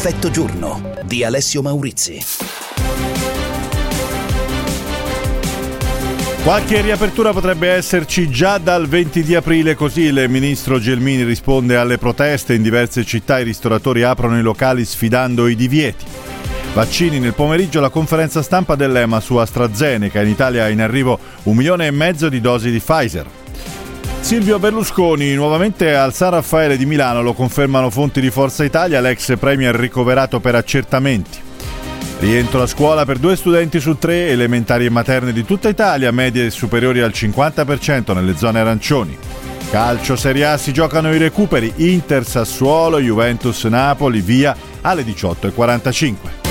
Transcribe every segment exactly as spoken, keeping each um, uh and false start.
Effetto giorno di Alessio Maurizi. Qualche riapertura potrebbe esserci già dal venti di aprile, così il ministro Gelmini risponde alle proteste. In diverse città i ristoratori aprono i locali sfidando i divieti. Vaccini nel pomeriggio, la conferenza stampa dell'E M A su AstraZeneca. In Italia è in arrivo un milione e mezzo di dosi di Pfizer. Silvio Berlusconi nuovamente al San Raffaele di Milano, lo confermano fonti di Forza Italia, l'ex premier ricoverato per accertamenti. Rientro a scuola per due studenti su tre, elementari e materne di tutta Italia, medie superiori al cinquanta per cento nelle zone arancioni. Calcio Serie A, si giocano i recuperi, Inter, Sassuolo, Juventus, Napoli, via alle diciotto e quarantacinque.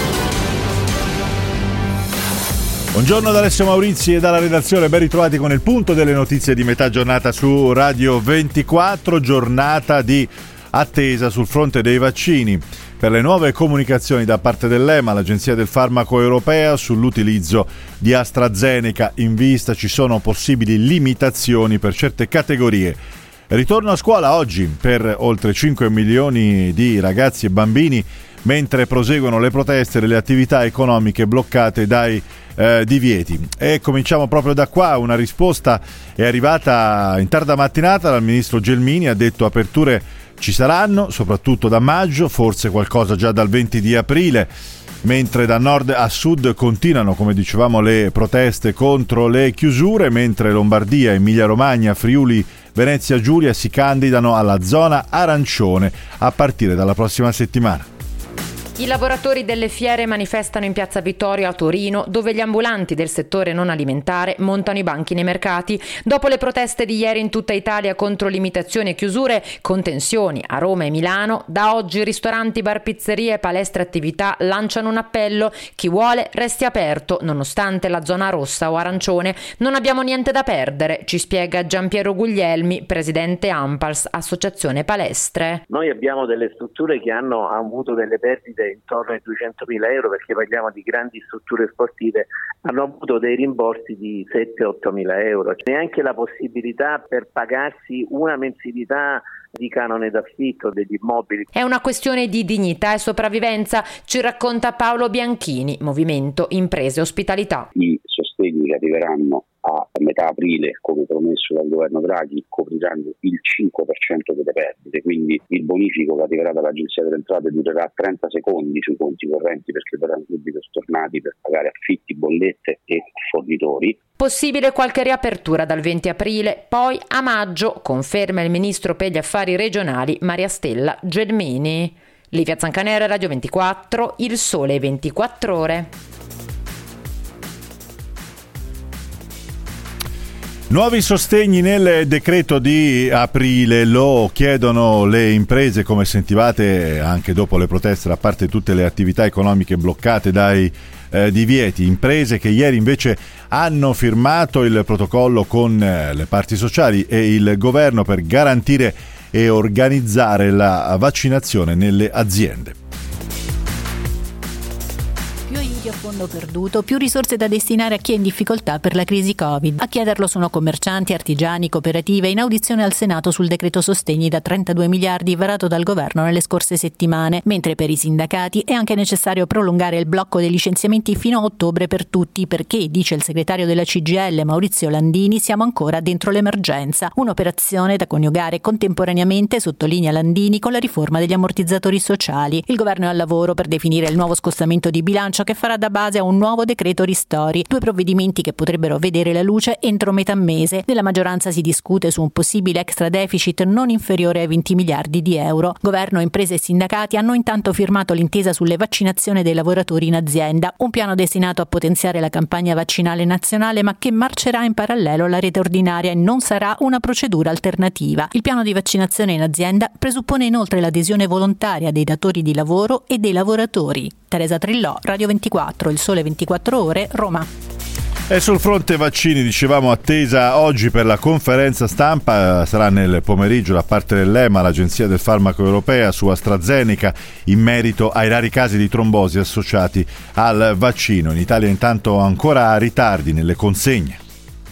Buongiorno da Alessio Maurizi e dalla redazione, ben ritrovati con il punto delle notizie di metà giornata su Radio ventiquattro, giornata di attesa sul fronte dei vaccini. Per le nuove comunicazioni da parte dell'E M A, l'Agenzia del Farmaco Europea, sull'utilizzo di AstraZeneca, in vista ci sono possibili limitazioni per certe categorie. Ritorno a scuola oggi per oltre cinque milioni di ragazzi e bambini, mentre proseguono le proteste delle attività economiche bloccate dai eh, divieti. E cominciamo proprio da qua. Una risposta è arrivata in tarda mattinata dal ministro Gelmini, ha detto aperture ci saranno, soprattutto da maggio, forse qualcosa già dal venti di aprile, mentre da nord a sud continuano, come dicevamo, le proteste contro le chiusure, mentre Lombardia, Emilia-Romagna, Friuli Venezia Giulia si candidano alla zona arancione a partire dalla prossima settimana. I lavoratori delle fiere manifestano in Piazza Vittorio a Torino, dove gli ambulanti del settore non alimentare montano i banchi nei mercati. Dopo le proteste di ieri in tutta Italia contro limitazioni e chiusure, con tensioni a Roma e Milano, da oggi ristoranti, bar, pizzerie, palestre e attività lanciano un appello: chi vuole resti aperto nonostante la zona rossa o arancione. Non abbiamo niente da perdere, ci spiega Giampiero Guglielmi, presidente Anpals, Associazione Palestre. Noi abbiamo delle strutture che hanno avuto delle perdite intorno ai duecentomila euro, perché parliamo di grandi strutture sportive, hanno avuto dei rimborsi di sette otto mila euro. Neanche la possibilità per pagarsi una mensilità di canone d'affitto degli immobili. È una questione di dignità e sopravvivenza, ci racconta Paolo Bianchini, Movimento Imprese Ospitalità. I sostegni che arriveranno a metà aprile, come promesso dal governo Draghi, copriranno il cinque per cento delle perdite, quindi il bonifico che arriverà dall'Agenzia delle Entrate durerà trenta secondi sui conti correnti, perché verranno subito stornati per pagare affitti, bollette e fornitori. Possibile qualche riapertura dal venti aprile, poi a maggio, conferma il ministro per gli affari regionali Maria Stella Gelmini. Livia Zancanera, Radio ventiquattro, Il Sole ventiquattro Ore. Nuovi sostegni nel decreto di aprile, lo chiedono le imprese, come sentivate anche dopo le proteste da parte di tutte le attività economiche bloccate dai eh, divieti. Imprese che ieri invece hanno firmato il protocollo con eh, le parti sociali e il governo per garantire e organizzare la vaccinazione nelle aziende. A fondo perduto, più risorse da destinare a chi è in difficoltà per la crisi Covid. A chiederlo sono commercianti, artigiani, cooperative, in audizione al Senato sul decreto sostegni da trentadue miliardi varato dal governo nelle scorse settimane, mentre per i sindacati è anche necessario prolungare il blocco dei licenziamenti fino a ottobre per tutti, perché, dice il segretario della C I S L Maurizio Landini, siamo ancora dentro l'emergenza, un'operazione da coniugare contemporaneamente, sottolinea Landini, con la riforma degli ammortizzatori sociali. Il governo è al lavoro per definire il nuovo scostamento di bilancio che farà da base a un nuovo decreto ristori, due provvedimenti che potrebbero vedere la luce entro metà mese. Nella maggioranza si discute su un possibile extra deficit non inferiore ai venti miliardi di euro. Governo, imprese e sindacati hanno intanto firmato l'intesa sulle vaccinazioni dei lavoratori in azienda, un piano destinato a potenziare la campagna vaccinale nazionale, ma che marcerà in parallelo alla rete ordinaria e non sarà una procedura alternativa. Il piano di vaccinazione in azienda presuppone inoltre l'adesione volontaria dei datori di lavoro e dei lavoratori. Teresa Trillò, Radio ventiquattro, Il Sole ventiquattro Ore, Roma. E sul fronte vaccini, dicevamo, attesa oggi per la conferenza stampa, sarà nel pomeriggio da parte dell'E M A, l'Agenzia del Farmaco Europea, su AstraZeneca in merito ai rari casi di trombosi associati al vaccino. In Italia intanto ancora ritardi nelle consegne.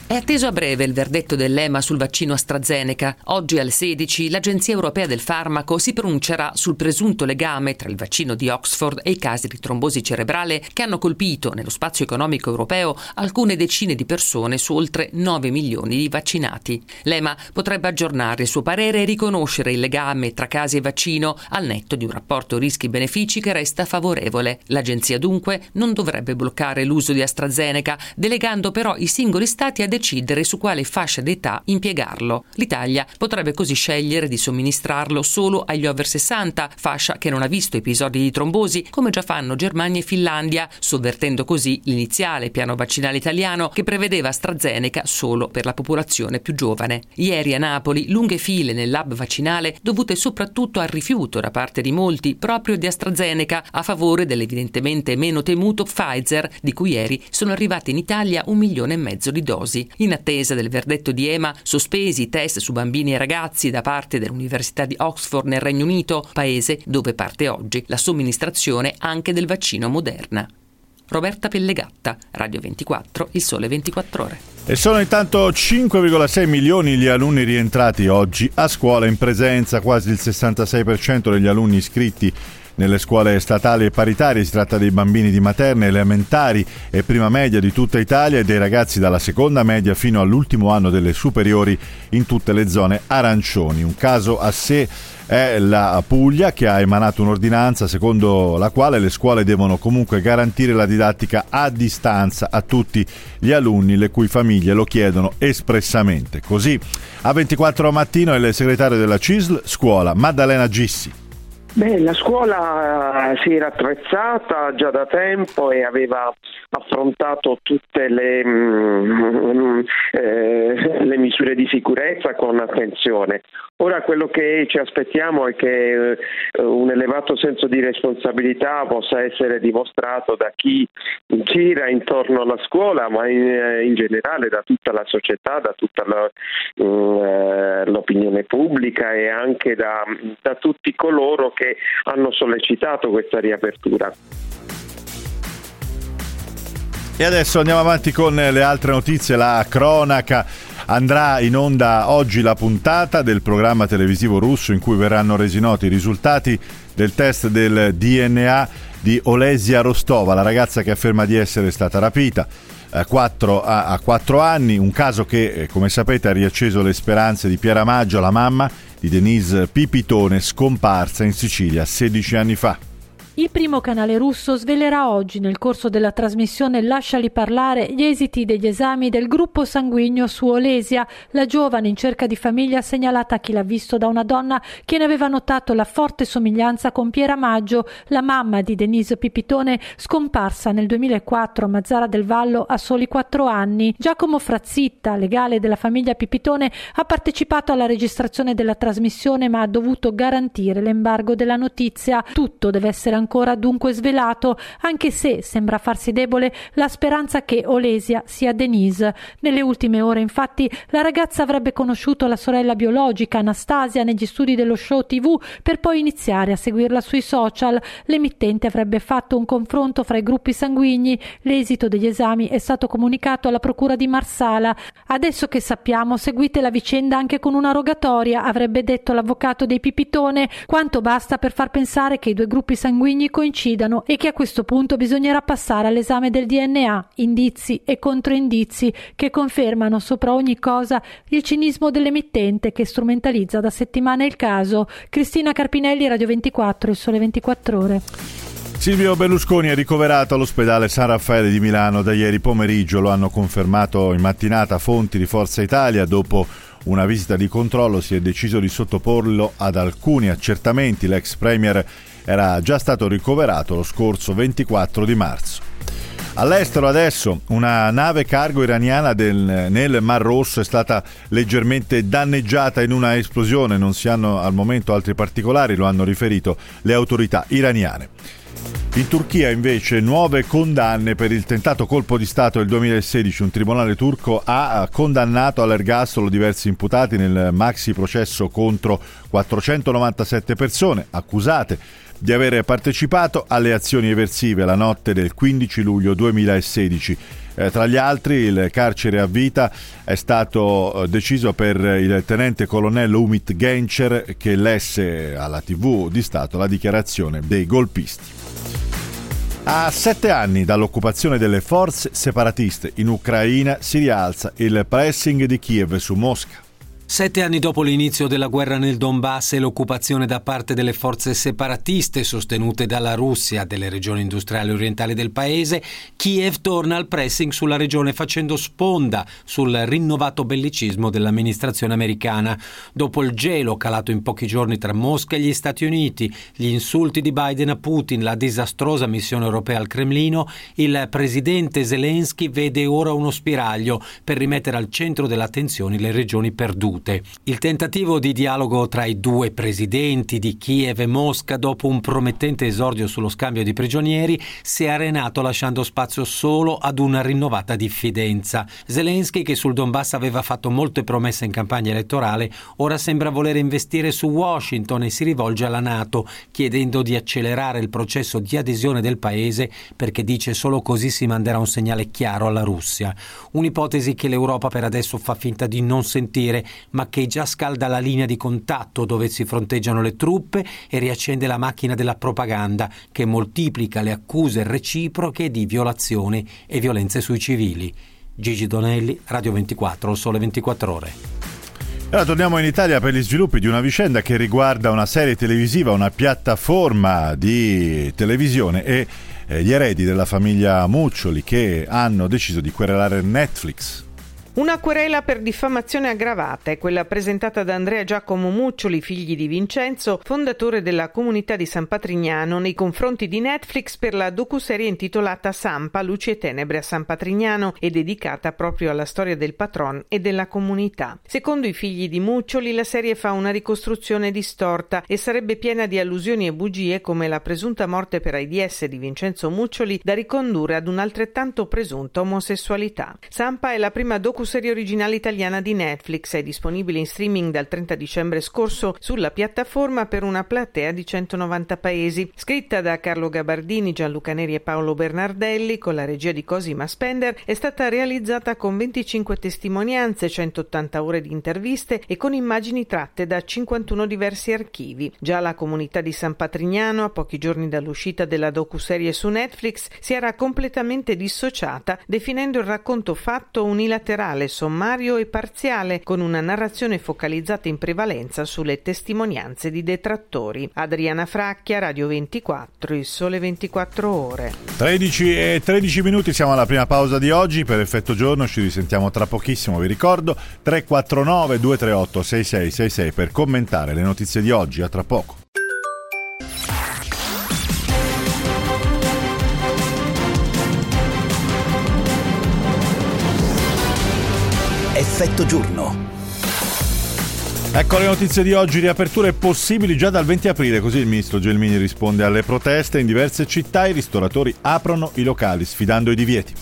È atteso a breve il verdetto dell'E M A sul vaccino AstraZeneca. Oggi alle sedici l'Agenzia Europea del Farmaco si pronuncerà sul presunto legame tra il vaccino di Oxford e i casi di trombosi cerebrale che hanno colpito nello spazio economico europeo alcune decine di persone su oltre nove milioni di vaccinati. L'E M A potrebbe aggiornare il suo parere e riconoscere il legame tra casi e vaccino al netto di un rapporto rischi-benefici che resta favorevole. L'Agenzia dunque non dovrebbe bloccare l'uso di AstraZeneca, delegando però i singoli stati a decidere su quale fascia d'età impiegarlo. L'Italia potrebbe così scegliere di somministrarlo solo agli over sessanta, fascia che non ha visto episodi di trombosi, come già fanno Germania e Finlandia, sovvertendo così l'iniziale piano vaccinale italiano che prevedeva AstraZeneca solo per la popolazione più giovane. Ieri a Napoli lunghe file nel lab vaccinale dovute soprattutto al rifiuto da parte di molti proprio di AstraZeneca a favore dell'evidentemente meno temuto Pfizer, di cui ieri sono arrivate in Italia un milione e mezzo di dosi. In attesa del verdetto di E M A, sospesi i test su bambini e ragazzi da parte dell'Università di Oxford nel Regno Unito, paese dove parte oggi la somministrazione anche del vaccino Moderna. Roberta Pellegatta, Radio ventiquattro, Il Sole ventiquattro Ore. E sono intanto cinque virgola sei milioni gli alunni rientrati oggi a scuola in presenza, quasi il sessantasei per cento degli alunni iscritti nelle scuole statali e paritarie. Si tratta dei bambini di materne, elementari e prima media di tutta Italia e dei ragazzi dalla seconda media fino all'ultimo anno delle superiori in tutte le zone arancioni. Un caso a sé è la Puglia, che ha emanato un'ordinanza secondo la quale le scuole devono comunque garantire la didattica a distanza a tutti gli alunni le cui famiglie lo chiedono espressamente. Così a ventiquattro mattino il segretario della C I S L Scuola, Maddalena Gissi. Beh, la scuola si era attrezzata già da tempo e aveva affrontato tutte le, mm, eh, le misure di sicurezza con attenzione. Ora quello che ci aspettiamo è che eh, un elevato senso di responsabilità possa essere dimostrato da chi gira intorno alla scuola, ma in, in generale da tutta la società, da tutta la, eh, l'opinione pubblica e anche da, da tutti coloro che hanno sollecitato questa riapertura. E adesso andiamo avanti con le altre notizie, la cronaca. Andrà in onda oggi la puntata del programma televisivo russo in cui verranno resi noti i risultati del test del D N A di Olesia Rostova, la ragazza che afferma di essere stata rapita a quattro anni, un caso che, come sapete, ha riacceso le speranze di Piera Maggio, la mamma di Denise Pipitone, scomparsa in Sicilia sedici anni fa. Il primo canale russo svelerà oggi, nel corso della trasmissione Lasciali parlare, gli esiti degli esami del gruppo sanguigno su Olesia, la giovane in cerca di famiglia segnalata a Chi l'ha visto da una donna che ne aveva notato la forte somiglianza con Piera Maggio, la mamma di Denise Pipitone, scomparsa nel duemilaquattro a Mazzara del Vallo a soli quattro anni. Giacomo Frazzitta, legale della famiglia Pipitone, ha partecipato alla registrazione della trasmissione ma ha dovuto garantire l'embargo della notizia. Tutto deve essere ancora dunque svelato, anche se sembra farsi debole la speranza che Olesia sia Denise. Nelle ultime ore, infatti, la ragazza avrebbe conosciuto la sorella biologica Anastasia negli studi dello show tivù per poi iniziare a seguirla sui social. L'emittente avrebbe fatto un confronto fra i gruppi sanguigni. L'esito degli esami è stato comunicato alla procura di Marsala. Adesso che sappiamo, seguite la vicenda anche con una rogatoria, avrebbe detto l'avvocato dei Pipitone, quanto basta per far pensare che i due gruppi sanguigni coincidano e che a questo punto bisognerà passare all'esame del D N A, indizi e controindizi che confermano sopra ogni cosa il cinismo dell'emittente che strumentalizza da settimane il caso. Cristina Carpinelli, Radio ventiquattro, Il Sole ventiquattro Ore. Silvio Berlusconi è ricoverato all'ospedale San Raffaele di Milano da ieri pomeriggio, lo hanno confermato in mattinata fonti di Forza Italia. Dopo una visita di controllo si è deciso di sottoporlo ad alcuni accertamenti. L'ex premier era già stato ricoverato lo scorso ventiquattro di marzo. All'estero adesso, una nave cargo iraniana del, nel Mar Rosso è stata leggermente danneggiata in una esplosione. Non si hanno al momento altri particolari, lo hanno riferito le autorità iraniane. In Turchia invece nuove condanne per il tentato colpo di Stato del duemilasedici. Un tribunale turco ha condannato all'ergastolo diversi imputati nel maxi processo contro quattrocentonovantasette persone accusate di aver partecipato alle azioni eversive la notte del quindici luglio duemilasedici. Eh, tra gli altri il carcere a vita è stato eh, deciso per il tenente colonnello Umit Gencer, che lesse alla tivù di Stato la dichiarazione dei golpisti. A sette anni dall'occupazione delle forze separatiste in Ucraina si rialza il pressing di Kiev su Mosca. Sette anni dopo l'inizio della guerra nel Donbass e l'occupazione da parte delle forze separatiste sostenute dalla Russia delle regioni industriali orientali del paese, Kiev torna al pressing sulla regione facendo sponda sul rinnovato bellicismo dell'amministrazione americana. Dopo il gelo calato in pochi giorni tra Mosca e gli Stati Uniti, gli insulti di Biden a Putin, la disastrosa missione europea al Cremlino, il presidente Zelensky vede ora uno spiraglio per rimettere al centro dell'attenzione le regioni perdute. Il tentativo di dialogo tra i due presidenti di Kiev e Mosca, dopo un promettente esordio sullo scambio di prigionieri, si è arenato lasciando spazio solo ad una rinnovata diffidenza. Zelensky, che sul Donbass aveva fatto molte promesse in campagna elettorale, ora sembra voler investire su Washington e si rivolge alla NATO, chiedendo di accelerare il processo di adesione del paese, perché dice solo così si manderà un segnale chiaro alla Russia. Un'ipotesi che l'Europa per adesso fa finta di non sentire, ma che già scalda la linea di contatto dove si fronteggiano le truppe e riaccende la macchina della propaganda che moltiplica le accuse reciproche di violazioni e violenze sui civili. Gigi Donelli, Radio ventiquattro, Sole ventiquattro Ore. Allora, torniamo in Italia per gli sviluppi di una vicenda che riguarda una serie televisiva, una piattaforma di televisione e gli eredi della famiglia Muccioli, che hanno deciso di querelare Netflix. Una querela per diffamazione aggravata è quella presentata da Andrea Giacomo Muccioli, figli di Vincenzo, fondatore della comunità di San Patrignano, nei confronti di Netflix per la docuserie intitolata SanPa, luci e tenebre a San Patrignano, e dedicata proprio alla storia del patron e della comunità. Secondo i figli di Muccioli, la serie fa una ricostruzione distorta e sarebbe piena di allusioni e bugie, come la presunta morte per AIDS di Vincenzo Muccioli, da ricondurre ad un'altrettanto presunta omosessualità. SanPa è la prima docuserie serie originale italiana di Netflix, è disponibile in streaming dal trenta dicembre scorso sulla piattaforma per una platea di centonovanta paesi. Scritta da Carlo Gabardini, Gianluca Neri e Paolo Bernardelli, con la regia di Cosima Spender, è stata realizzata con venticinque testimonianze, centottanta ore di interviste e con immagini tratte da cinquantuno diversi archivi. Già la comunità di San Patrignano, a pochi giorni dall'uscita della docuserie su Netflix, si era completamente dissociata, definendo il racconto fatto unilaterale, sommario e parziale, con una narrazione focalizzata in prevalenza sulle testimonianze di detrattori. Adriana Fracchia, Radio ventiquattro, il Sole ventiquattro Ore. tredici e tredici minuti, siamo alla prima pausa di oggi per Effetto Giorno, ci risentiamo tra pochissimo. Vi ricordo tre quattro nove due tre otto sei sei sei sei per commentare le notizie di oggi. A tra poco. Effetto giorno. Ecco le notizie di oggi, riaperture possibili già dal venti aprile, così il ministro Gelmini risponde alle proteste. In diverse città i ristoratori aprono i locali sfidando i divieti.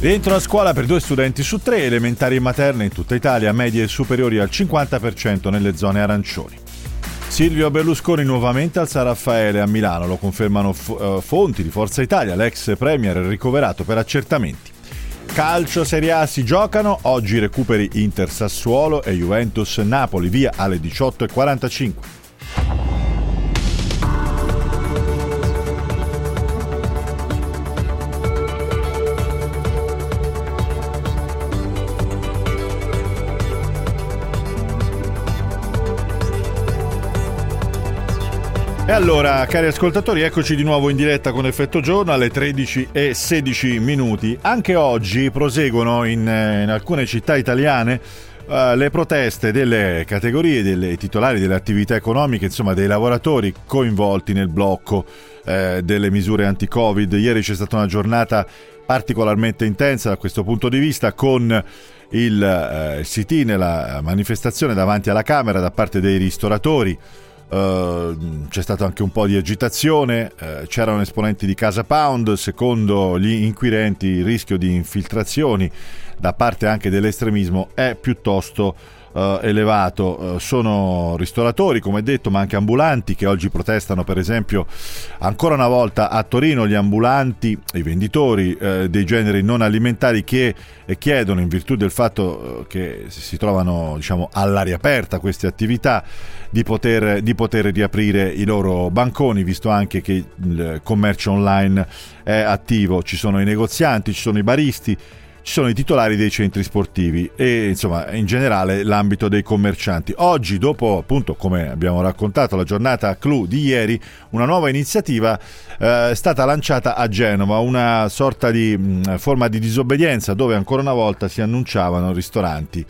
Rientro a scuola per due studenti su tre, elementari e materne in tutta Italia, medie superiori al cinquanta per cento nelle zone arancioni. Silvio Berlusconi nuovamente al San Raffaele a Milano, lo confermano f- fonti di Forza Italia, l'ex premier è ricoverato per accertamenti. Calcio, Serie A si giocano, oggi recuperi Inter Sassuolo e Juventus Napoli, via alle diciotto e quarantacinque. E allora, cari ascoltatori, eccoci di nuovo in diretta con Effetto Giorno alle tredici e sedici minuti. Anche oggi proseguono in, in alcune città italiane uh, le proteste delle categorie, dei titolari delle attività economiche, insomma dei lavoratori coinvolti nel blocco uh, delle misure anti-Covid. Ieri c'è stata una giornata particolarmente intensa da questo punto di vista, con il uh, sit-in, la manifestazione davanti alla Camera da parte dei ristoratori, Uh, c'è stato anche un po' di agitazione, uh, c'erano esponenti di Casa Pound. Secondo gli inquirenti il rischio di infiltrazioni da parte anche dell'estremismo è piuttosto uh, elevato. Uh, sono ristoratori, come detto, ma anche ambulanti che oggi protestano, per esempio ancora una volta a Torino gli ambulanti, i venditori uh, dei generi non alimentari, che chiedono, in virtù del fatto che si trovano, diciamo, all'aria aperta queste attività, di poter, di poter riaprire i loro banconi, visto anche che il commercio online è attivo. Ci sono i negozianti, ci sono i baristi, ci sono i titolari dei centri sportivi e, insomma, in generale l'ambito dei commercianti. Oggi, dopo, appunto, come abbiamo raccontato, la giornata clou di ieri, una nuova iniziativa eh, è stata lanciata a Genova, una sorta di mh, forma di disobbedienza, dove ancora una volta si annunciavano ristoranti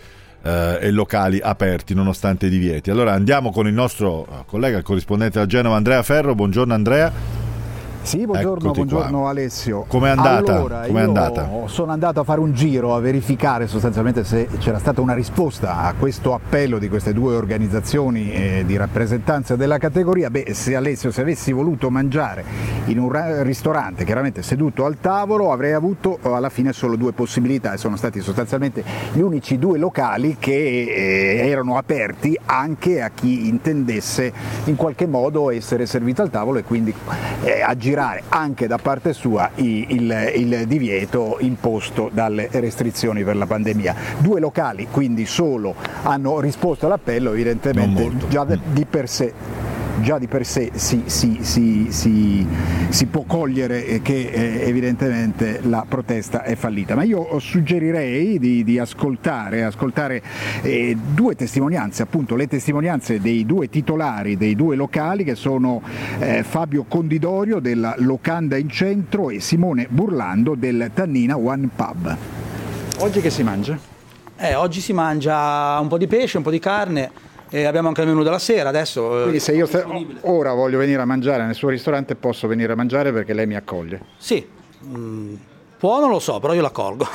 e locali aperti nonostante i divieti. Allora andiamo con il nostro collega, il corrispondente a Genova, Andrea Ferro. Buongiorno Andrea. Sì, buongiorno, buongiorno Alessio. Com'è andata? Allora, Com'è io andata? Sono andato a fare un giro a verificare sostanzialmente se c'era stata una risposta a questo appello di queste due organizzazioni eh, di rappresentanza della categoria. Beh, se Alessio, se avessi voluto mangiare in un ra- ristorante, chiaramente seduto al tavolo, avrei avuto alla fine solo due possibilità, e sono stati sostanzialmente gli unici due locali che eh, erano aperti anche a chi intendesse in qualche modo essere servito al tavolo e quindi eh, aggirare anche da parte sua il, il, il divieto imposto dalle restrizioni per la pandemia. Due locali quindi solo hanno risposto all'appello, evidentemente già di per sé. Già di per sé si, si, si, si, si può cogliere che eh, evidentemente la protesta è fallita, ma io suggerirei di, di ascoltare, ascoltare eh, due testimonianze, appunto le testimonianze dei due titolari dei due locali, che sono eh, Fabio Condidorio della Locanda in Centro e Simone Burlando del Tannina One Pub. Oggi che si mangia? Eh, oggi si mangia un po' di pesce, un po' di carne. E abbiamo anche il menù della sera adesso. Quindi se io sta- ora voglio venire a mangiare nel suo ristorante, posso venire a mangiare perché lei mi accoglie? Sì, mm, può, non lo so, però io l'accolgo.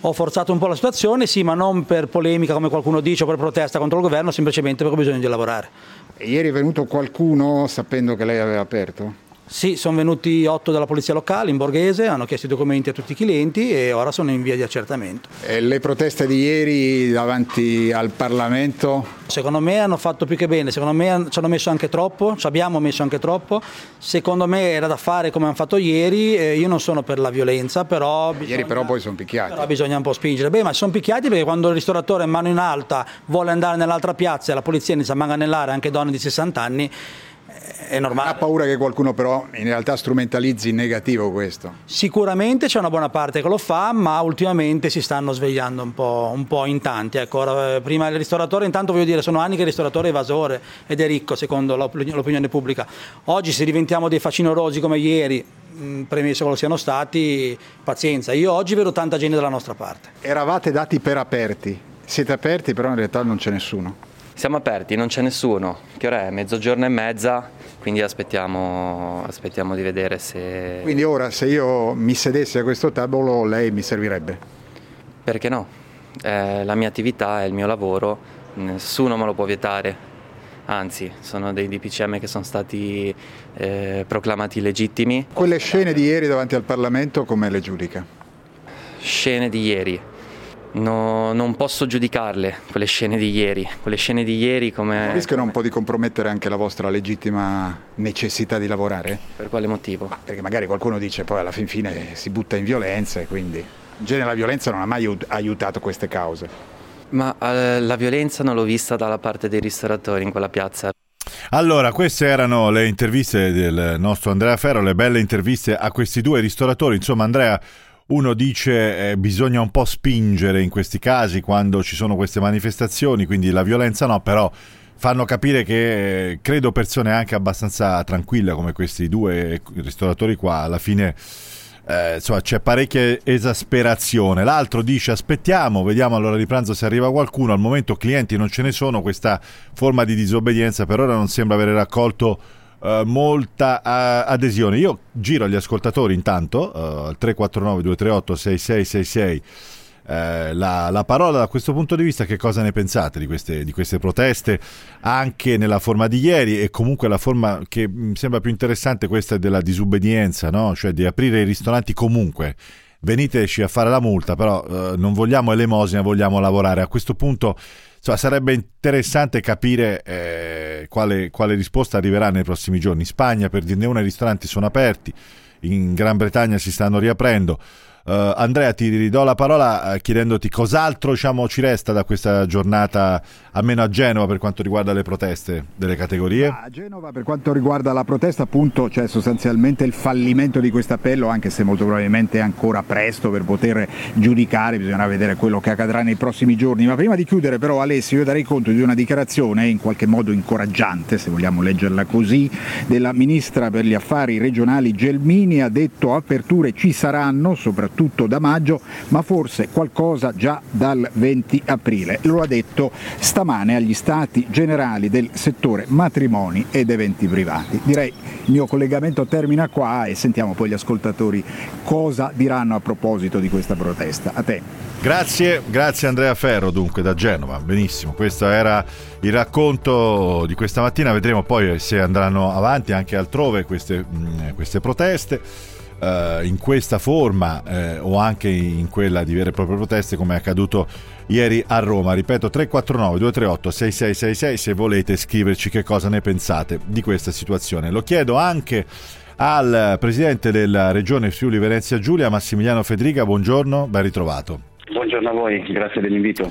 Ho forzato un po' la situazione, sì, ma non per polemica come qualcuno dice o per protesta contro il governo, semplicemente perché ho bisogno di lavorare. E ieri è venuto qualcuno sapendo che lei aveva aperto? Sì, sono venuti otto della polizia locale in borghese, hanno chiesto i documenti a tutti i clienti e ora sono in via di accertamento. E le proteste di ieri davanti al Parlamento? Secondo me hanno fatto più che bene, secondo me ci hanno messo anche troppo, ci abbiamo messo anche troppo. Secondo me era da fare come hanno fatto ieri, eh, io non sono per la violenza, però... Bisogna, ieri però poi sono picchiati. Però bisogna un po' spingere. Beh, ma sono picchiati perché quando il ristoratore mano in alta vuole andare nell'altra piazza e la polizia inizia a manganellare anche donne di sessanta anni, è normale. Ha paura che qualcuno però in realtà strumentalizzi in negativo questo? Sicuramente c'è una buona parte che lo fa, ma ultimamente si stanno svegliando un po', un po' in tanti. Ecco, ora, prima il ristoratore, intanto voglio dire, sono anni che il ristoratore è evasore ed è ricco secondo l'op- l'opinione pubblica. Oggi se diventiamo dei facinorosi come ieri, premesso che lo siano stati, pazienza. Io oggi vedo tanta gente dalla nostra parte. Eravate dati per aperti, siete aperti però in realtà non c'è nessuno. Siamo aperti, non c'è nessuno. Che ora è? Mezzogiorno e mezza, quindi aspettiamo, aspettiamo di vedere se... Quindi ora se io mi sedessi a questo tavolo lei mi servirebbe? Perché no? È la mia attività, è il mio lavoro, nessuno me lo può vietare. Anzi, sono dei D P C M che sono stati eh, proclamati legittimi. Quelle scene di ieri davanti al Parlamento come le giudica? Scene di ieri? No, non posso giudicarle quelle scene di ieri, quelle scene di ieri come... Rischiano un po' di compromettere anche la vostra legittima necessità di lavorare? Per quale motivo? Ma perché magari qualcuno dice poi alla fin fine si butta in violenza e quindi... In genere la violenza non ha mai aiutato queste cause. Ma eh, la violenza non l'ho vista dalla parte dei ristoratori in quella piazza. Allora, queste erano le interviste del nostro Andrea Ferro, le belle interviste a questi due ristoratori. Insomma Andrea... Uno dice eh, bisogna un po' spingere in questi casi quando ci sono queste manifestazioni, quindi la violenza no, però fanno capire che eh, credo persone anche abbastanza tranquille come questi due ristoratori qua, alla fine eh, insomma c'è parecchia esasperazione. L'altro dice aspettiamo, vediamo all'ora di pranzo se arriva qualcuno, al momento clienti non ce ne sono, questa forma di disobbedienza per ora non sembra aver raccolto Uh, molta uh, adesione. Io giro agli ascoltatori intanto al uh, tre quattro nove due tre otto sei sei sei sei eh, la, la parola da questo punto di vista. Che cosa ne pensate di queste, di queste proteste, anche nella forma di ieri, e comunque la forma che mi sembra più interessante, questa della disobbedienza, no? Cioè di aprire i ristoranti comunque. Veniteci a fare la multa, però eh, non vogliamo elemosina, vogliamo lavorare. A questo punto, insomma, sarebbe interessante capire eh, quale, quale risposta arriverà nei prossimi giorni. In Spagna, per dirne una, i ristoranti sono aperti, in Gran Bretagna si stanno riaprendo. Uh, Andrea, ti ridò la parola chiedendoti cos'altro, diciamo, ci resta da questa giornata, almeno a Genova, per quanto riguarda le proteste delle categorie. A Genova, per quanto riguarda la protesta, appunto, c'è sostanzialmente il fallimento di questo appello, anche se molto probabilmente è ancora presto per poter giudicare, bisognerà vedere quello che accadrà nei prossimi giorni. Ma prima di chiudere, però, Alessio, io darei conto di una dichiarazione in qualche modo incoraggiante, se vogliamo leggerla così, della ministra per gli affari regionali Gelmini. Ha detto: aperture ci saranno, soprattutto tutto da maggio, ma forse qualcosa già dal venti aprile. Lo ha detto stamane agli stati generali del settore matrimoni ed eventi privati. Direi il mio collegamento termina qua e sentiamo poi gli ascoltatori cosa diranno a proposito di questa protesta. A te. Grazie, grazie Andrea Ferro, dunque, da Genova. Benissimo, questo era il racconto di questa mattina. Vedremo poi se andranno avanti anche altrove queste, queste proteste. Uh, in questa forma uh, o anche in quella di vere e proprie proteste, come è accaduto ieri a Roma. Ripeto, tre quattro nove due tre otto sei sei sei sei se volete scriverci che cosa ne pensate di questa situazione. Lo chiedo anche al presidente della regione Friuli Venezia Giulia, Massimiliano Fedriga. Buongiorno, ben ritrovato. Buongiorno a voi, grazie dell'invito.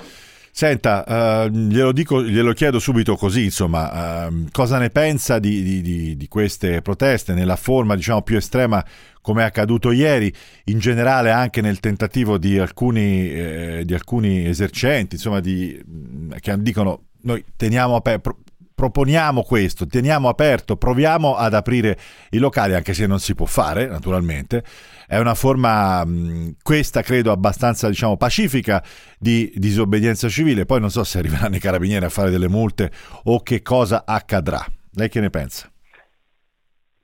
Senta, uh, glielo dico, glielo chiedo subito così, insomma, uh, cosa ne pensa di, di, di queste proteste nella forma, diciamo, più estrema come è accaduto ieri, in generale anche nel tentativo di alcuni, eh, di alcuni esercenti, insomma, di, che dicono noi teniamo aperto, proponiamo questo, teniamo aperto, proviamo ad aprire i locali, anche se non si può fare, naturalmente. È una forma, mh, questa credo abbastanza, diciamo, pacifica di disobbedienza civile. Poi non so se arriveranno i carabinieri a fare delle multe o che cosa accadrà. Lei che ne pensa?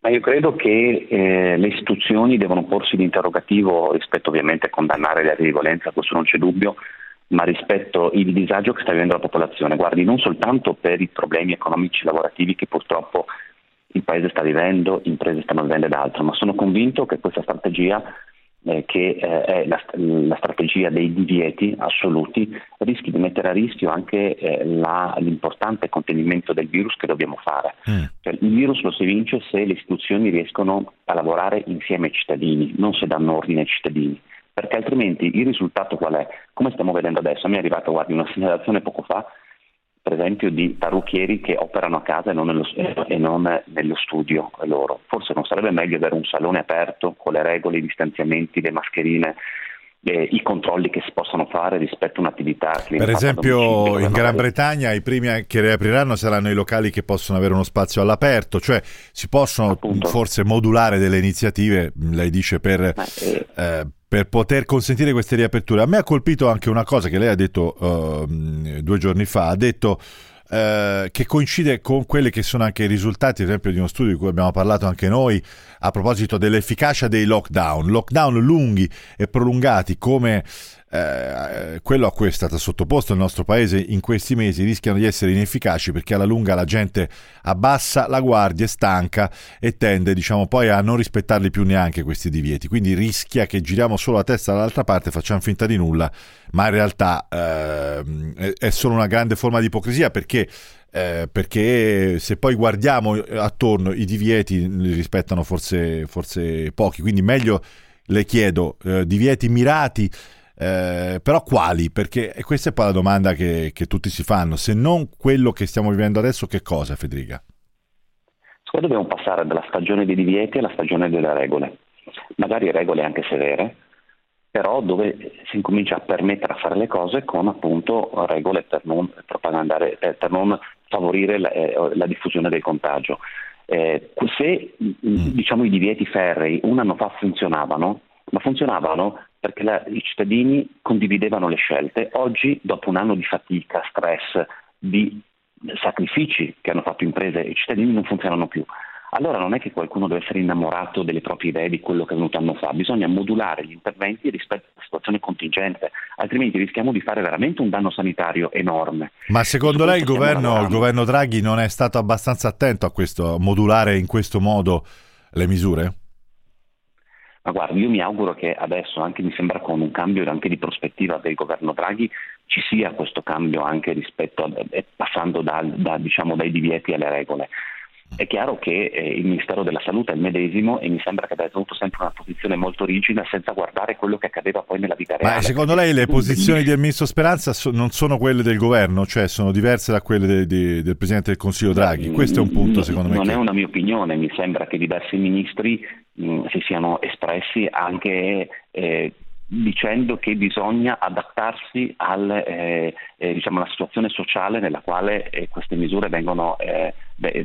Ma io credo che eh, le istituzioni devono porsi l'interrogativo rispetto, ovviamente, a condannare la violenza, questo non c'è dubbio, ma rispetto il disagio che sta vivendo la popolazione, guardi, non soltanto per i problemi economici e lavorativi che purtroppo il Paese sta vivendo, imprese stanno vivendo ed altro, ma sono convinto che questa strategia, eh, che eh, è la, la strategia dei divieti assoluti, rischi di mettere a rischio anche eh, la, l'importante contenimento del virus che dobbiamo fare. Mm. Cioè, il virus lo si vince se le istituzioni riescono a lavorare insieme ai cittadini, non se danno ordine ai cittadini. Perché altrimenti il risultato qual è? Come stiamo vedendo adesso? A me è arrivata, guardi, una segnalazione poco fa, per esempio, di parrucchieri che operano a casa e non nello, e non nello studio loro. Forse non sarebbe meglio avere un salone aperto con le regole, i distanziamenti, le mascherine, eh, i controlli che si possono fare rispetto a un'attività che... Per esempio in Gran Bretagna i primi che riapriranno saranno i locali che possono avere uno spazio all'aperto, cioè si possono, appunto, forse modulare delle iniziative, lei dice, per... Eh, eh, per poter consentire queste riaperture. A me ha colpito anche una cosa che lei ha detto uh, due giorni fa, ha detto uh, che coincide con quelli che sono anche i risultati, ad esempio, di uno studio di cui abbiamo parlato anche noi, a proposito dell'efficacia dei lockdown, lockdown lunghi e prolungati come uh, quello a cui è stato sottoposto il nostro paese in questi mesi, rischiano di essere inefficaci, perché alla lunga la gente abbassa la guardia, è stanca e tende, diciamo, poi a non rispettarli più neanche questi divieti, quindi rischia che giriamo solo la testa dall'altra parte, facciamo finta di nulla, ma in realtà eh, è solo una grande forma di ipocrisia, perché eh, perché se poi guardiamo attorno i divieti li rispettano forse, forse pochi, quindi meglio, le chiedo, eh, divieti mirati. Eh, però quali? Perché questa è poi la domanda che, che tutti si fanno. Se non quello che stiamo vivendo adesso, che cosa, Federica? Secondo me dobbiamo passare dalla stagione dei divieti alla stagione delle regole, magari regole anche severe, però dove si incomincia a permettere a fare le cose con, appunto, regole per non propagandare, per non favorire la, la diffusione del contagio. Eh, se mm. diciamo i divieti ferrei un anno fa funzionavano, ma funzionavano perché la, i cittadini condividevano le scelte. Oggi, dopo un anno di fatica, stress, di sacrifici che hanno fatto imprese e cittadini, non funzionano più. allora non è che qualcuno deve essere innamorato delle proprie idee, di quello che è venuto anno fa, bisogna modulare gli interventi rispetto alla situazione contingente, altrimenti rischiamo di fare veramente un danno sanitario enorme. Ma secondo lei il governo, il governo Draghi non è stato abbastanza attento a questo, a modulare in questo modo le misure? Ma guardi, io mi auguro che adesso, anche mi sembra con un cambio anche di prospettiva del governo Draghi, ci sia questo cambio anche rispetto a, passando da, da, diciamo, dai divieti alle regole. È chiaro che eh, il Ministero della Salute è il medesimo e mi sembra che abbia tenuto sempre una posizione molto rigida senza guardare quello che accadeva poi nella vita reale. Ma secondo lei le posizioni del Ministro Speranza so- non sono quelle del governo, cioè sono diverse da quelle de- de- del Presidente del Consiglio Draghi? Questo è un punto secondo me. Non è una mia opinione, mi sembra che diversi ministri mh, si siano espressi anche eh, dicendo che bisogna adattarsi al, eh, eh, diciamo, alla situazione sociale nella quale eh, queste misure vengono, eh,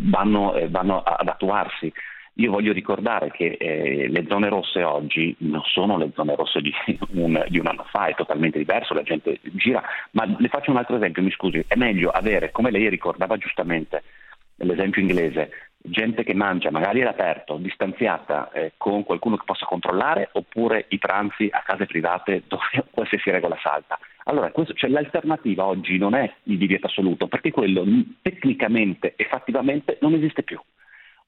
vanno, eh, vanno ad attuarsi. Io voglio ricordare che eh, le zone rosse oggi non sono le zone rosse di un, di un anno fa, è totalmente diverso, la gente gira. Ma le faccio un altro esempio, mi scusi, è meglio avere, come lei ricordava giustamente, l'esempio inglese, gente che mangia magari all'aperto, distanziata, eh, con qualcuno che possa controllare, oppure i pranzi a case private dove qualsiasi regola salta. Allora, questo, cioè, l'alternativa oggi non è il divieto assoluto, perché quello tecnicamente e fattivamente non esiste più.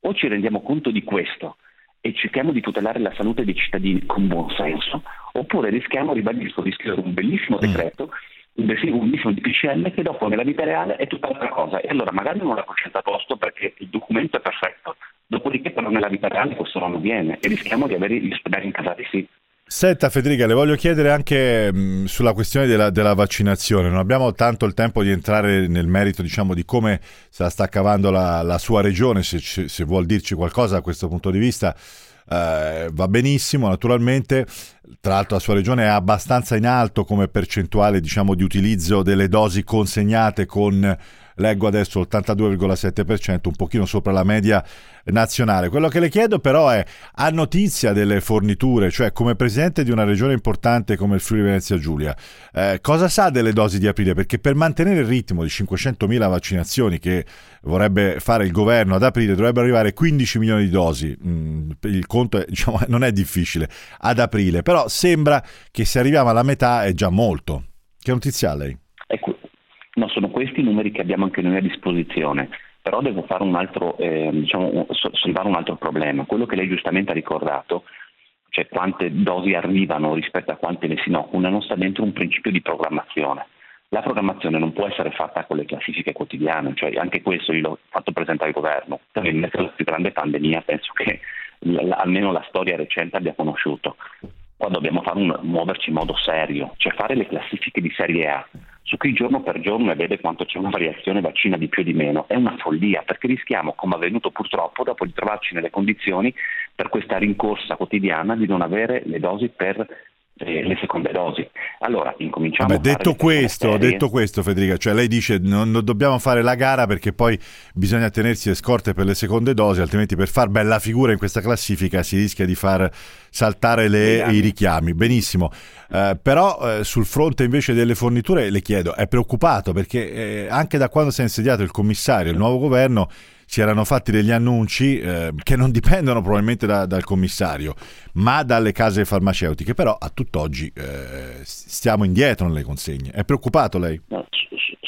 O ci rendiamo conto di questo e cerchiamo di tutelare la salute dei cittadini con buon senso, oppure rischiamo, ribadisco, di scrivere un bellissimo decreto, un bellissimo D P C M che dopo nella vita reale è tutt'altra cosa, e allora magari non la coscienza a posto perché il documento è perfetto, dopodiché però nella vita reale questo non avviene e rischiamo di avere gli ospedali incasati. Sì. Senta Federica, le voglio chiedere anche mh, sulla questione della, della vaccinazione. Non abbiamo tanto il tempo di entrare nel merito, diciamo, di come se la sta cavando la, la sua regione, se, se vuol dirci qualcosa da questo punto di vista. Uh, va benissimo, naturalmente. Tra l'altro la sua regione è abbastanza in alto come percentuale, diciamo, di utilizzo delle dosi consegnate, con, leggo adesso, l'ottantadue virgola sette per cento, un pochino sopra la media nazionale. Quello che le chiedo però è, ha notizia delle forniture, cioè come presidente di una regione importante come il Friuli Venezia Giulia, eh, cosa sa delle dosi di aprile? Perché per mantenere il ritmo di cinquecentomila vaccinazioni che vorrebbe fare il governo ad aprile dovrebbero arrivare quindici milioni di dosi, mm, il conto è, diciamo, non è difficile ad aprile, però sembra che se arriviamo alla metà è già molto. Che notizia ha lei? Ecco, no, sono questi i numeri che abbiamo anche noi a disposizione. Però devo fare un altro, eh, diciamo, sollevare un altro problema. Quello che lei giustamente ha ricordato, cioè quante dosi arrivano rispetto a quante ne si inoculano, sta dentro un principio di programmazione. La programmazione non può essere fatta con le classifiche quotidiane, cioè anche questo io l'ho fatto presentare al governo. Probabilmente la più grande pandemia, penso che l- l- almeno la storia recente abbia conosciuto. Qua dobbiamo fare un, muoverci in modo serio, cioè fare le classifiche di Serie A su cui giorno per giorno vede quanto c'è una variazione, vaccina di più o di meno, è una follia, perché rischiamo, come è avvenuto purtroppo, dopo di trovarci nelle condizioni per questa rincorsa quotidiana di non avere le dosi per eh, le seconde dosi. Allora incominciamo. Vabbè, a fare detto questo, detto questo Federica, cioè lei dice non, non dobbiamo fare la gara perché poi bisogna tenersi le scorte per le seconde dosi, altrimenti per far bella figura in questa classifica si rischia di far saltare le, i richiami. Benissimo, eh, però eh, sul fronte invece delle forniture le chiedo, è preoccupato? Perché eh, anche da quando si è insediato il commissario, il nuovo governo, si erano fatti degli annunci eh, che non dipendono probabilmente da, dal commissario ma dalle case farmaceutiche, però a tutt'oggi eh, stiamo indietro nelle consegne. È preoccupato lei? No,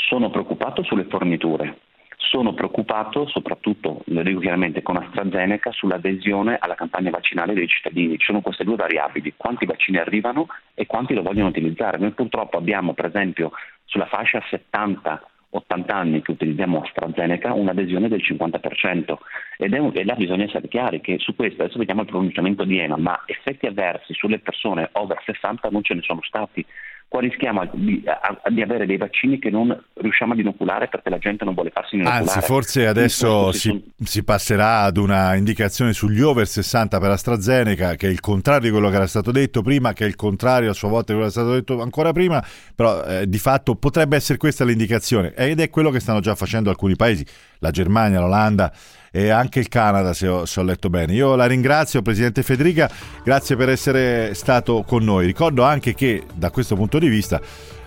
sono preoccupato sulle forniture. Sono preoccupato soprattutto, lo dico chiaramente, con AstraZeneca sull'adesione alla campagna vaccinale dei cittadini. Ci sono queste due variabili, quanti vaccini arrivano e quanti lo vogliono utilizzare. Noi purtroppo abbiamo, per esempio, sulla fascia settanta ottanta anni che utilizziamo AstraZeneca, un'adesione del cinquanta per cento. Ed è un, e là bisogna essere chiari che su questo, adesso vediamo il pronunciamento di E M A, ma effetti avversi sulle persone over sessanta non ce ne sono stati. Qua rischiamo di, a, di avere dei vaccini che non riusciamo ad inoculare perché la gente non vuole farsi inoculare. Anzi, forse adesso si, sono... si passerà ad una indicazione sugli over sessanta per AstraZeneca, che è il contrario di quello che era stato detto prima, che è il contrario a sua volta di quello che era stato detto ancora prima, però eh, di fatto potrebbe essere questa l'indicazione, ed è quello che stanno già facendo alcuni paesi, la Germania, l'Olanda e anche il Canada, se ho, se ho letto bene. Io la ringrazio, Presidente Federica, grazie per essere stato con noi. Ricordo anche che da questo punto di vista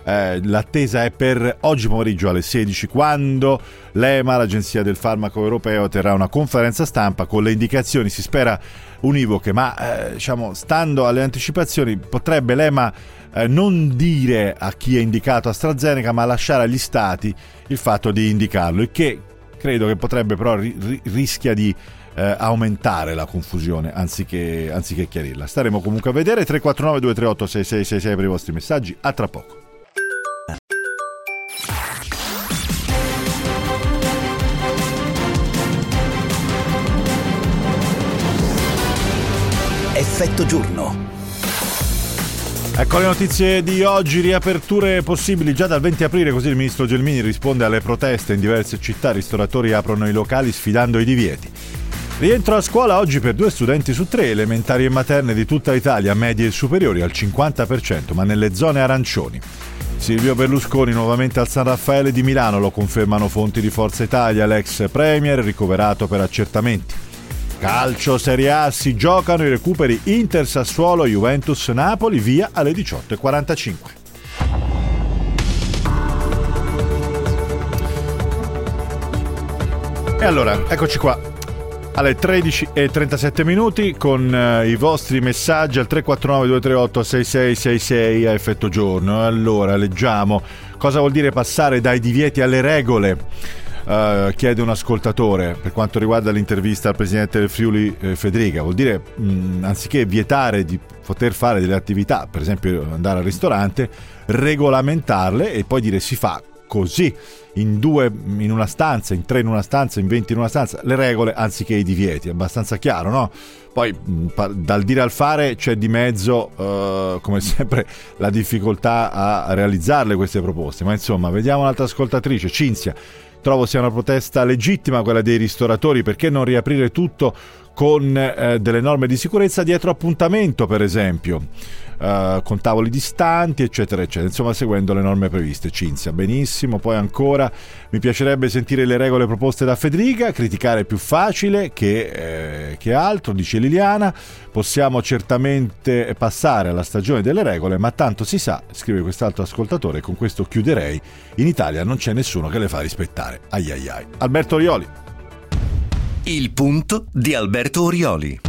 eh, l'attesa è per oggi pomeriggio alle sedici, quando l'E M A, l'Agenzia del Farmaco Europeo, terrà una conferenza stampa con le indicazioni, si spera univoche, ma eh, diciamo, stando alle anticipazioni potrebbe l'E M A eh, non dire a chi è indicato AstraZeneca, ma lasciare agli stati il fatto di indicarlo, il che credo che potrebbe però ri- rischia di Eh, aumentare la confusione anziché, anziché chiarirla. Staremo comunque a vedere. Tre quattro nove due tre otto sei sei sei sei per i vostri messaggi. A tra poco. Effetto giorno. Ecco le notizie di oggi, riaperture possibili già dal venti aprile, così il ministro Gelmini risponde alle proteste in diverse città, ristoratori aprono i locali sfidando i divieti. Rientro a scuola oggi per due studenti su tre, elementari e materne di tutta Italia, medie e superiori al cinquanta per cento, ma nelle zone arancioni. Silvio Berlusconi nuovamente al San Raffaele di Milano, lo confermano fonti di Forza Italia, l'ex premier ricoverato per accertamenti. Calcio Serie A, si giocano i recuperi Inter, Sassuolo, Juventus, Napoli, via alle diciotto e quarantacinque. E allora, eccoci qua alle tredici e trentasette minuti con eh, i vostri messaggi al tre quattro nove due tre otto sei sei sei sei a Effetto Giorno. Allora, leggiamo. Cosa vuol dire passare dai divieti alle regole? Uh, chiede un ascoltatore per quanto riguarda l'intervista al presidente del Friuli eh, Federica. Vuol dire mh, anziché vietare di poter fare delle attività, per esempio andare al ristorante, regolamentarle e poi dire si fa così, in due in una stanza, in tre in una stanza, in venti in una stanza, le regole anziché i divieti. È abbastanza chiaro, no? Poi dal dire al fare c'è di mezzo eh, come sempre la difficoltà a realizzarle queste proposte, ma insomma vediamo un'altra ascoltatrice, Cinzia. Trovo sia una protesta legittima quella dei ristoratori, perché non riaprire tutto con eh, delle norme di sicurezza dietro appuntamento, per esempio, eh, con tavoli distanti, eccetera, eccetera, insomma seguendo le norme previste. Cinzia, benissimo. Poi ancora, mi piacerebbe sentire le regole proposte da Federica, criticare è più facile che, eh, che altro, dice Liliana. Possiamo certamente passare alla stagione delle regole, ma tanto si sa, scrive quest'altro ascoltatore, e con questo chiuderei, in Italia non c'è nessuno che le fa rispettare. Ai ai ai. Alberto Orioli. Il punto di Alberto Orioli.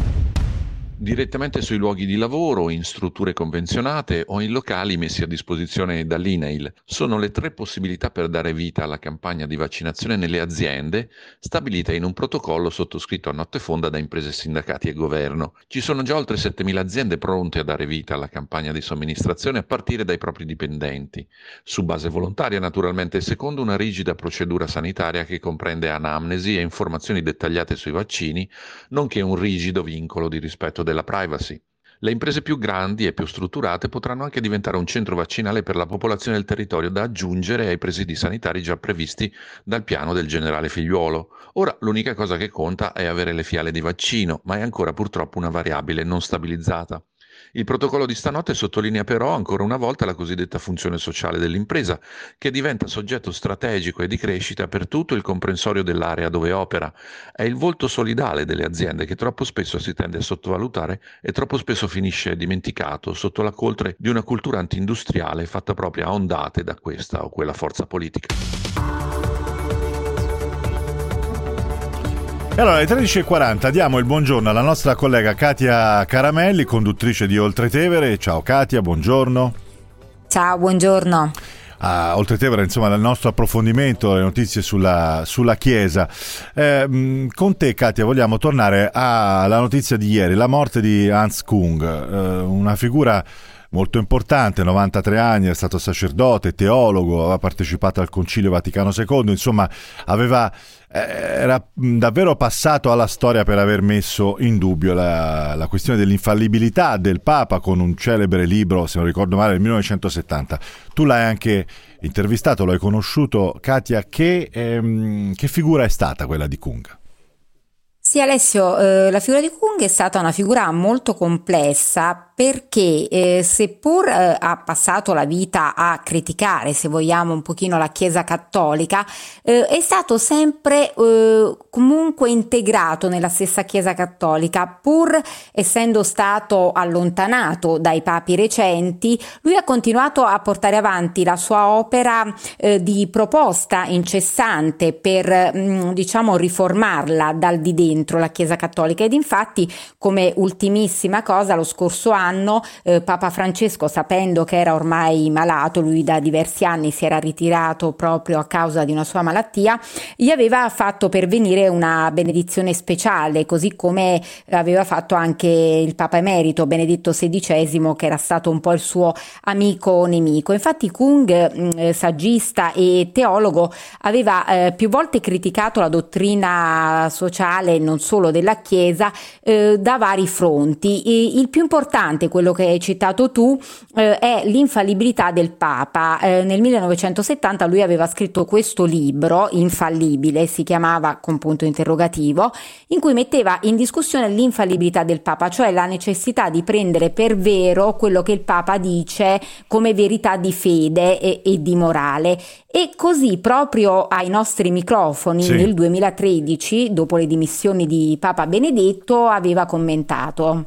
Direttamente sui luoghi di lavoro, in strutture convenzionate o in locali messi a disposizione dall'INAIL. Sono le tre possibilità per dare vita alla campagna di vaccinazione nelle aziende, stabilita in un protocollo sottoscritto a notte fonda da imprese, sindacati e governo. Ci sono già oltre settemila aziende pronte a dare vita alla campagna di somministrazione a partire dai propri dipendenti, su base volontaria naturalmente, secondo una rigida procedura sanitaria che comprende anamnesi e informazioni dettagliate sui vaccini, nonché un rigido vincolo di rispetto della privacy. Le imprese più grandi e più strutturate potranno anche diventare un centro vaccinale per la popolazione del territorio, da aggiungere ai presidi sanitari già previsti dal piano del generale Figliuolo. Ora l'unica cosa che conta è avere le fiale di vaccino, ma è ancora purtroppo una variabile non stabilizzata. Il protocollo di stanotte sottolinea però ancora una volta la cosiddetta funzione sociale dell'impresa, che diventa soggetto strategico e di crescita per tutto il comprensorio dell'area dove opera. È il volto solidale delle aziende, che troppo spesso si tende a sottovalutare e troppo spesso finisce dimenticato sotto la coltre di una cultura antindustriale fatta propria a ondate da questa o quella forza politica. E allora alle tredici e quaranta diamo il buongiorno alla nostra collega Katia Caramelli, conduttrice di Oltretevere. Ciao Katia, buongiorno. Ciao, buongiorno. A Oltretevere, insomma, il nostro approfondimento, le notizie sulla, sulla Chiesa. Eh, con te, Katia, vogliamo tornare alla notizia di ieri, la morte di Hans Küng, eh, una figura molto importante, novantatré anni, è stato sacerdote, teologo, aveva partecipato al Concilio Vaticano secondo, insomma aveva, era davvero passato alla storia per aver messo in dubbio la, la questione dell'infallibilità del Papa con un celebre libro, se non ricordo male, del millenovecentosettanta. Tu l'hai anche intervistato, l'hai conosciuto, Katia. Che, ehm, che figura è stata quella di Küng? Sì Alessio, eh, la figura di Küng è stata una figura molto complessa perché eh, seppur eh, ha passato la vita a criticare, se vogliamo, un pochino la Chiesa Cattolica, eh, è stato sempre eh, comunque integrato nella stessa Chiesa Cattolica. Pur essendo stato allontanato dai papi recenti, lui ha continuato a portare avanti la sua opera eh, di proposta incessante per mh, diciamo riformarla dal di dentro la Chiesa Cattolica, ed infatti come ultimissima cosa lo scorso anno Anno, eh, Papa Francesco, sapendo che era ormai malato, lui da diversi anni si era ritirato proprio a causa di una sua malattia, gli aveva fatto pervenire una benedizione speciale, così come aveva fatto anche il Papa Emerito Benedetto sedicesimo, che era stato un po' il suo amico nemico. Infatti Kung, eh, saggista e teologo, aveva eh, più volte criticato la dottrina sociale, non solo della Chiesa, eh, da vari fronti. E il più importante, quello che hai citato tu, eh, è l'infallibilità del Papa. Eh, nel millenovecentosettanta lui aveva scritto questo libro, Infallibile, si chiamava, con punto interrogativo, in cui metteva in discussione l'infallibilità del Papa, cioè la necessità di prendere per vero quello che il Papa dice come verità di fede e, e di morale. E così proprio ai nostri microfoni, sì, nel duemilatredici, dopo le dimissioni di Papa Benedetto, aveva commentato: